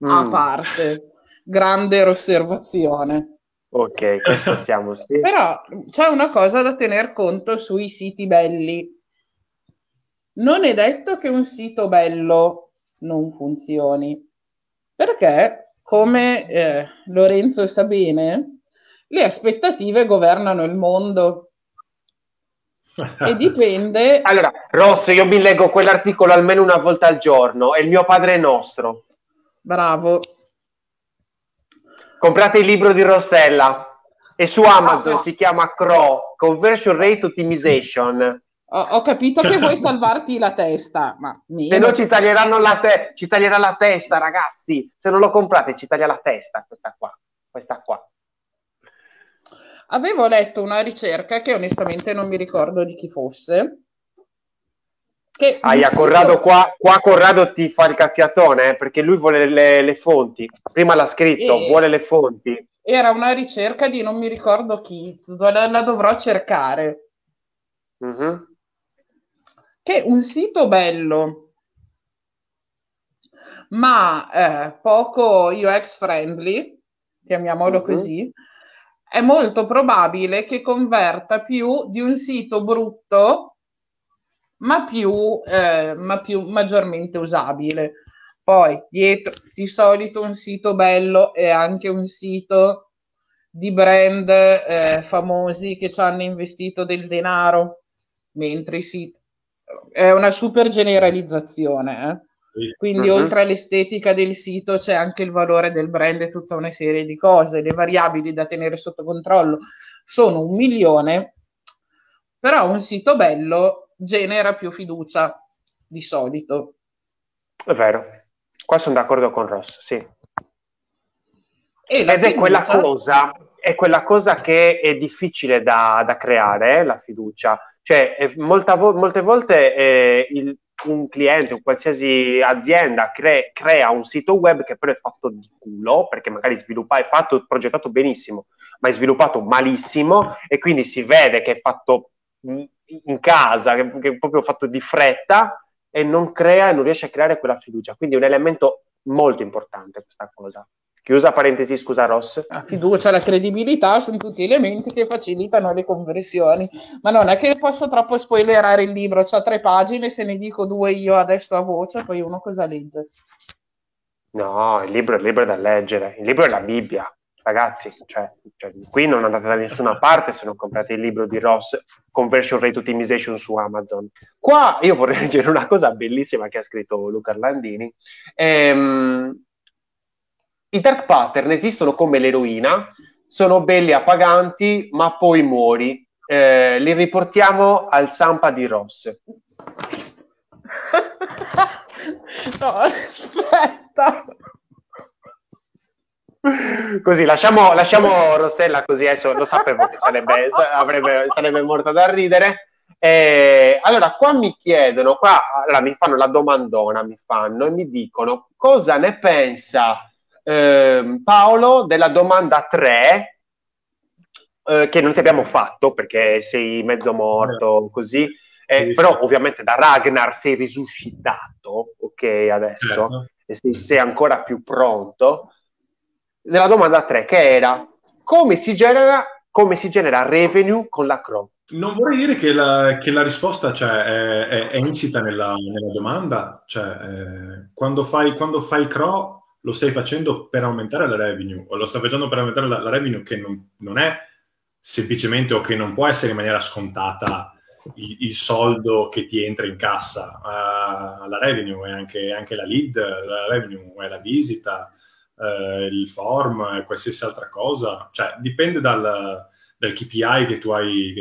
A parte. Grande osservazione. Ok, questo siamo. Sì. Però c'è una cosa da tener conto sui siti belli. Non è detto che un sito bello non funzioni, perché, come Lorenzo sa bene, le aspettative governano il mondo e dipende... Allora, Ross, io mi leggo quell'articolo almeno una volta al giorno, è il mio Padre Nostro. Bravo. Comprate il libro di Rossella, e su Amazon si chiama CRO, Conversion Rate Optimization. Ho capito che vuoi salvarti la testa, ma se no ci taglieranno la ci taglierà la testa, ragazzi. Se non lo comprate ci taglia la testa questa qua, questa qua. Avevo letto una ricerca che onestamente non mi ricordo di chi fosse. Che Corrado qua Corrado ti fa il cazziatone, perché lui vuole le fonti. Prima l'ha scritto, vuole le fonti. Era una ricerca di non mi ricordo chi, la dovrò cercare. Mm-hmm. Che un sito bello, ma poco UX friendly, chiamiamolo così, è molto probabile che converta più di un sito brutto, maggiormente usabile. Poi dietro di solito un sito bello è anche un sito di brand famosi che ci hanno investito del denaro, mentre i siti è una super generalizzazione, quindi oltre all'estetica del sito c'è anche il valore del brand e tutta una serie di cose. Le variabili da tenere sotto controllo sono 1.000.000, però un sito bello genera più fiducia di solito. È vero, qua sono d'accordo con Ross, sì. Ed fiducia... è quella cosa che è difficile da creare, la fiducia. Cioè, molte volte un cliente o qualsiasi azienda crea un sito web che però è fatto di culo, perché magari progettato benissimo, ma è sviluppato malissimo, e quindi si vede che è fatto in casa, che è proprio fatto di fretta, e non riesce a creare quella fiducia. Quindi è un elemento molto importante questa cosa. Chiusa parentesi, scusa Ross. La fiducia, la credibilità sono tutti elementi che facilitano le conversioni. Ma non è che posso troppo spoilerare il libro, c'ha 3 pagine, se ne dico 2 io adesso a voce, poi uno cosa legge? No, il libro è da leggere, il libro è la Bibbia, ragazzi. Cioè, qui non andate da nessuna parte se non comprate il libro di Ross, Conversion Rate Optimization, su Amazon. Qua io vorrei leggere una cosa bellissima che ha scritto Luca Arlandini. I dark pattern esistono come l'eroina, sono belli appaganti, ma poi muori. Li riportiamo al Sampa di Ross. No, aspetta. Così, lasciamo Rossella così, adesso lo sapevo che sarebbe morta da ridere. Allora, qua mi chiedono, mi fanno la domandona, e mi dicono cosa ne pensa Paolo della domanda 3, che non ti abbiamo fatto perché sei mezzo morto così, però ovviamente da Ragnar sei risuscitato, ok, adesso sei ancora più pronto, della domanda 3, che era come si genera revenue con la CRO. Non vorrei dire che la risposta, cioè, è insita nella domanda, cioè, quando fai il CRO lo stai facendo per aumentare la revenue, o lo stai facendo per aumentare la revenue che non è semplicemente, o che non può essere in maniera scontata il soldo che ti entra in cassa. La revenue è anche la lead, la revenue è la visita, il form, qualsiasi altra cosa. Cioè, dipende dal KPI che tu hai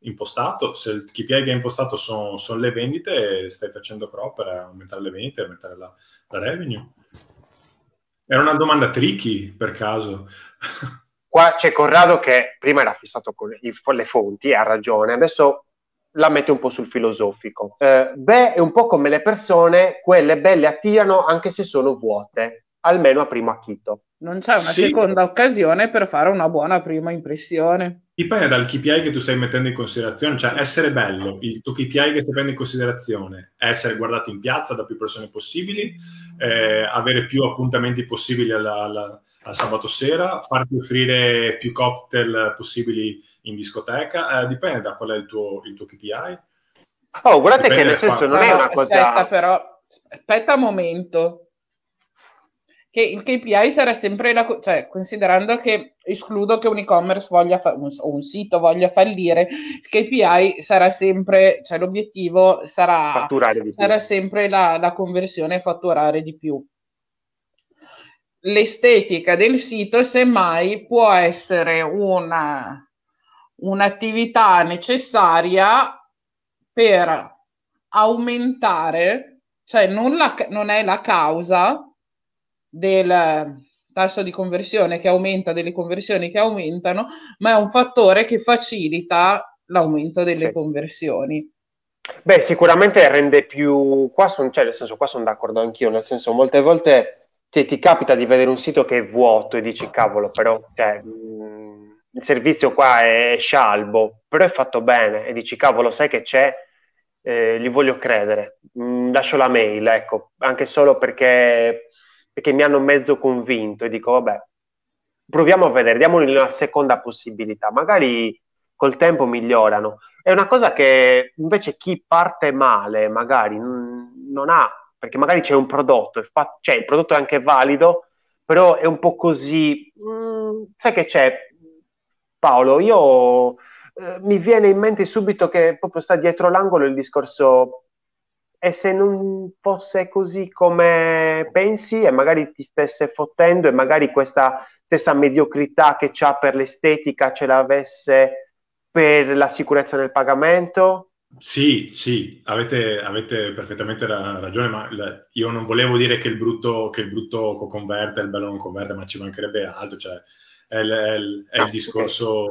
impostato. Se il KPI che hai impostato sono le vendite, stai facendo pro per aumentare le vendite, aumentare la revenue. Era una domanda tricky, per caso. Qua c'è Corrado che prima era fissato con le fonti, ha ragione, adesso la mette un po' sul filosofico. È un po' come le persone, quelle belle attirano anche se sono vuote, almeno a primo acchito. Non c'è una seconda occasione per fare una buona prima impressione. Dipende dal KPI che tu stai mettendo in considerazione, cioè essere bello, il tuo KPI che stai prendendo in considerazione è essere guardato in piazza da più persone possibili, avere più appuntamenti possibili al sabato sera, farti offrire più cocktail possibili in discoteca, dipende da qual è il tuo KPI. Oh, guardate dipende che nel senso non è una cosa... Aspetta un momento. Che il KPI sarà sempre cioè, considerando che escludo che un e-commerce o un sito voglia fallire, il KPI sarà sempre, cioè l'obiettivo sarà sempre la conversione e fatturare di più. l'estetica del sito, semmai può essere un'attività necessaria per aumentare, cioè non è la causa del tasso di conversione che aumenta, delle conversioni che aumentano, ma è un fattore che facilita l'aumento delle conversioni. Beh, sicuramente rende più, qua sono d'accordo anch'io, nel senso, molte volte ti capita di vedere un sito che è vuoto e dici cavolo, però il servizio qua è scialbo, però è fatto bene, e dici cavolo, sai che c'è, gli voglio credere, lascio la mail, ecco, anche solo perché mi hanno mezzo convinto, e dico vabbè, proviamo a vedere, diamogli una seconda possibilità, magari col tempo migliorano. È una cosa che invece chi parte male magari non ha, perché magari c'è un prodotto, cioè il prodotto è anche valido, però è un po' così, sai che c'è, Paolo, io mi viene in mente subito che proprio sta dietro l'angolo il discorso, e se non fosse così come pensi, e magari ti stesse fottendo, e magari questa stessa mediocrità che c'ha per l'estetica ce l'avesse per la sicurezza del pagamento? Sì, avete perfettamente ragione, ma io non volevo dire che il brutto converte, il bello non converte, ma ci mancherebbe altro, cioè è il discorso,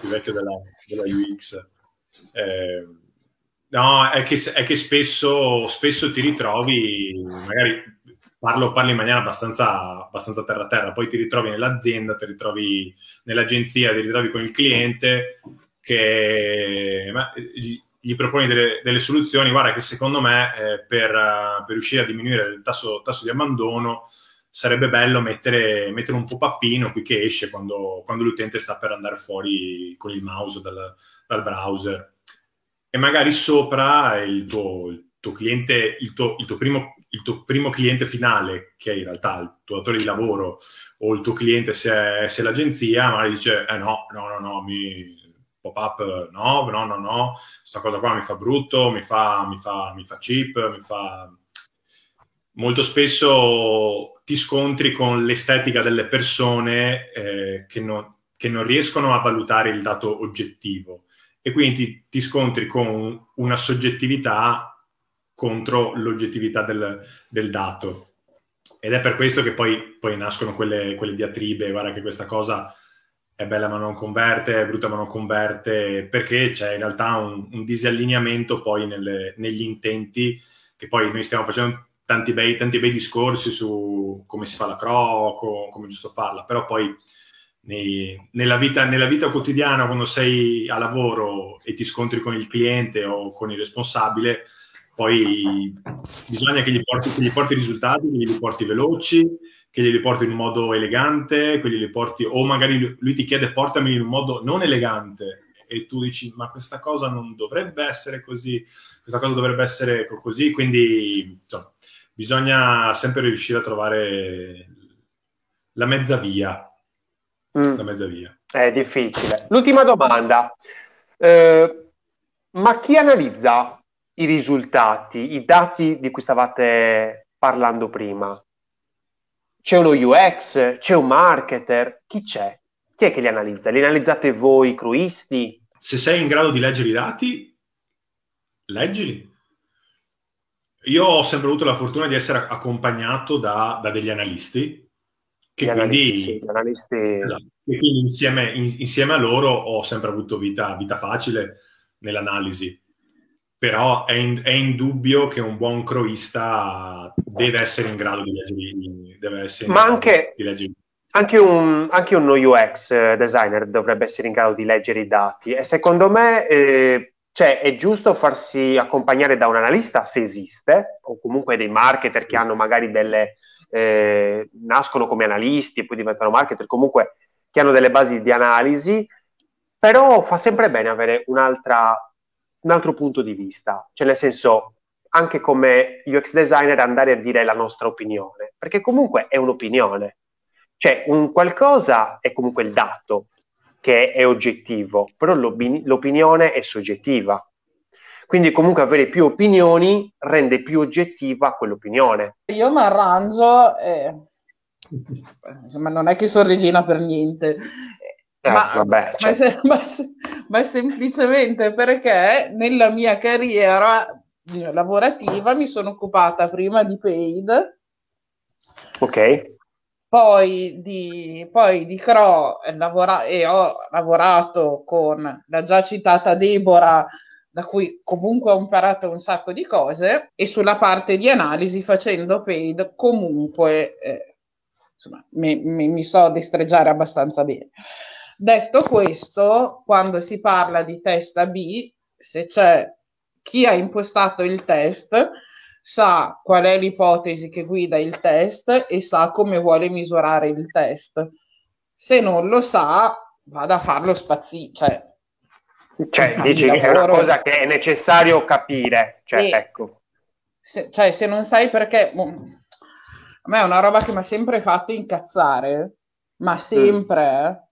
più vecchio della UX. No, è che spesso ti ritrovi, magari parli in maniera abbastanza terra-terra, poi ti ritrovi nell'azienda, ti ritrovi nell'agenzia, ti ritrovi con il cliente che gli proponi delle soluzioni, guarda che secondo me per riuscire a diminuire il tasso di abbandono sarebbe bello mettere un pop-upino qui che esce quando l'utente sta per andare fuori con il mouse dal browser, e magari sopra il tuo cliente, il tuo primo cliente finale, che è in realtà il tuo datore di lavoro, o il tuo cliente se è l'agenzia, magari dice no, pop-up no, sta cosa qua mi fa brutto, mi fa cheap, mi fa... Molto spesso ti scontri con l'estetica delle persone che non riescono a valutare il dato oggettivo, e quindi ti scontri con una soggettività contro l'oggettività del dato, ed è per questo che poi nascono quelle diatribe, guarda che questa cosa è bella ma non converte, è brutta ma non converte, perché c'è in realtà un disallineamento poi negli intenti, che poi noi stiamo facendo tanti bei discorsi su come si fa la croco, come è giusto farla, però poi nella vita quotidiana, quando sei a lavoro e ti scontri con il cliente o con il responsabile, poi bisogna che gli porti risultati, che li porti veloci, che li porti in un modo elegante, che li porti, o magari lui ti chiede portameli in un modo non elegante, e tu dici ma questa cosa non dovrebbe essere così, questa cosa dovrebbe essere così, quindi insomma, bisogna sempre riuscire a trovare la mezza via. La mezza via. È difficile. L'ultima domanda. Ma chi analizza i risultati, i dati di cui stavate parlando prima? C'è uno UX? C'è un marketer? Chi c'è? Chi è che li analizza? Li analizzate voi, cruisti? Se sei in grado di leggere i dati, leggili. Io ho sempre avuto la fortuna di essere accompagnato da degli analisti, che quindi insieme a loro ho sempre avuto vita facile nell'analisi. Però è indubbio che un buon croista deve essere in grado di leggere. Anche uno UX designer dovrebbe essere in grado di leggere i dati. E secondo me è giusto farsi accompagnare da un analista, se esiste, o comunque dei marketer che hanno magari nascono come analisti e poi diventano marketer, comunque che hanno delle basi di analisi, però fa sempre bene avere un altro punto di vista, cioè nel senso, anche come UX designer andare a dire la nostra opinione, perché comunque è un'opinione, cioè un qualcosa è comunque il dato che è oggettivo, però l'opinione è soggettiva, quindi comunque avere più opinioni rende più oggettiva quell'opinione. Io mi arrangio Insomma, non è che sono regina per niente. Vabbè, certo. ma semplicemente perché nella mia carriera lavorativa mi sono occupata prima di paid, ok, poi di CRO, e ho lavorato con la già citata Debora, da cui comunque ho imparato un sacco di cose, e sulla parte di analisi facendo paid comunque insomma, mi so destreggiare abbastanza bene. Detto questo, quando si parla di test A/B, se c'è chi ha impostato il test sa qual è l'ipotesi che guida il test e sa come vuole misurare il test. Se non lo sa, vada a farlo spazzino. Cioè dici che è una cosa che è necessario capire. Se non sai perché... a me è una roba che mi ha sempre fatto incazzare, ma sempre...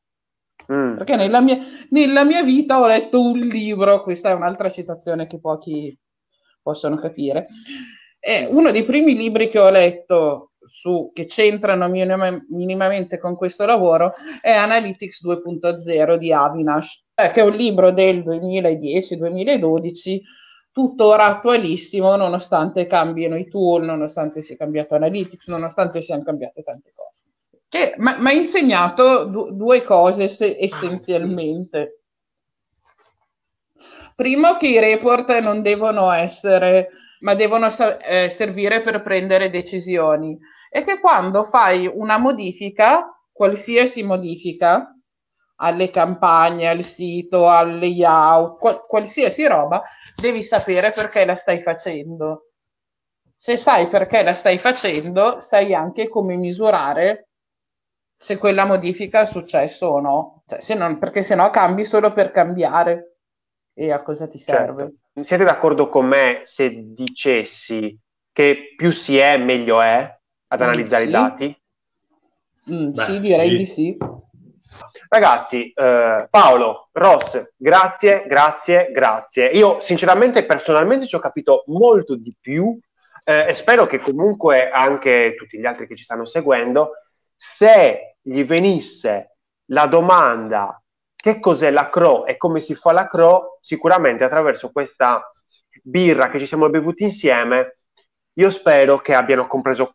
Perché nella mia vita ho letto un libro, questa è un'altra citazione che pochi possono capire, è uno dei primi libri che ho letto che c'entrano minimamente con questo lavoro, è Analytics 2.0 di Avinash, che è un libro del 2010-2012, tuttora attualissimo nonostante cambiano i tool, nonostante sia cambiato Analytics, nonostante siano cambiate tante cose. Che mi ha insegnato due cose essenzialmente. Primo, che i report non devono essere, ma devono servire per prendere decisioni. E che quando fai una modifica, qualsiasi modifica, alle campagne, al sito, al layout, qualsiasi roba, devi sapere perché la stai facendo. Se sai perché la stai facendo, sai anche come misurare se quella modifica è successo o no, perché se no cambi solo per cambiare, e a cosa ti serve? Certo. Siete d'accordo con me se dicessi che più si è meglio è ad analizzare i dati? Sì, direi di sì. Ragazzi, Paolo, Ross, grazie. Io sinceramente, personalmente ci ho capito molto di più e spero che comunque anche tutti gli altri che ci stanno seguendo, se gli venisse la domanda che cos'è la CRO e come si fa la CRO, sicuramente attraverso questa birra che ci siamo bevuti insieme, io spero che abbiano compreso,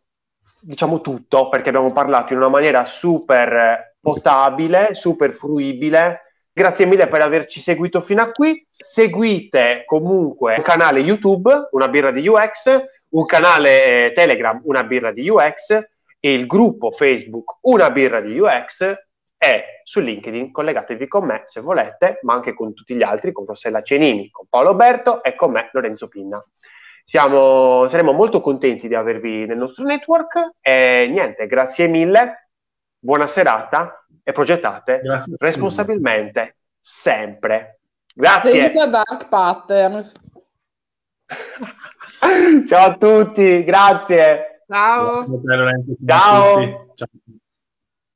diciamo, tutto, perché abbiamo parlato in una maniera super potabile, super fruibile. Grazie mille per averci seguito fino a qui. Seguite comunque un canale YouTube, Una Birra di UX, un canale Telegram, Una Birra di UX, e il gruppo Facebook Una Birra di UX, è su LinkedIn, collegatevi con me se volete, ma anche con tutti gli altri, con Rossella Cenini, con Paolo Berto e con me, Lorenzo Pinna. Saremo molto contenti di avervi nel nostro network e niente, grazie mille, buona serata e progettate responsabilmente sempre. Grazie. Senza dark pattern. Ciao a tutti, grazie. Ciao. Ciao.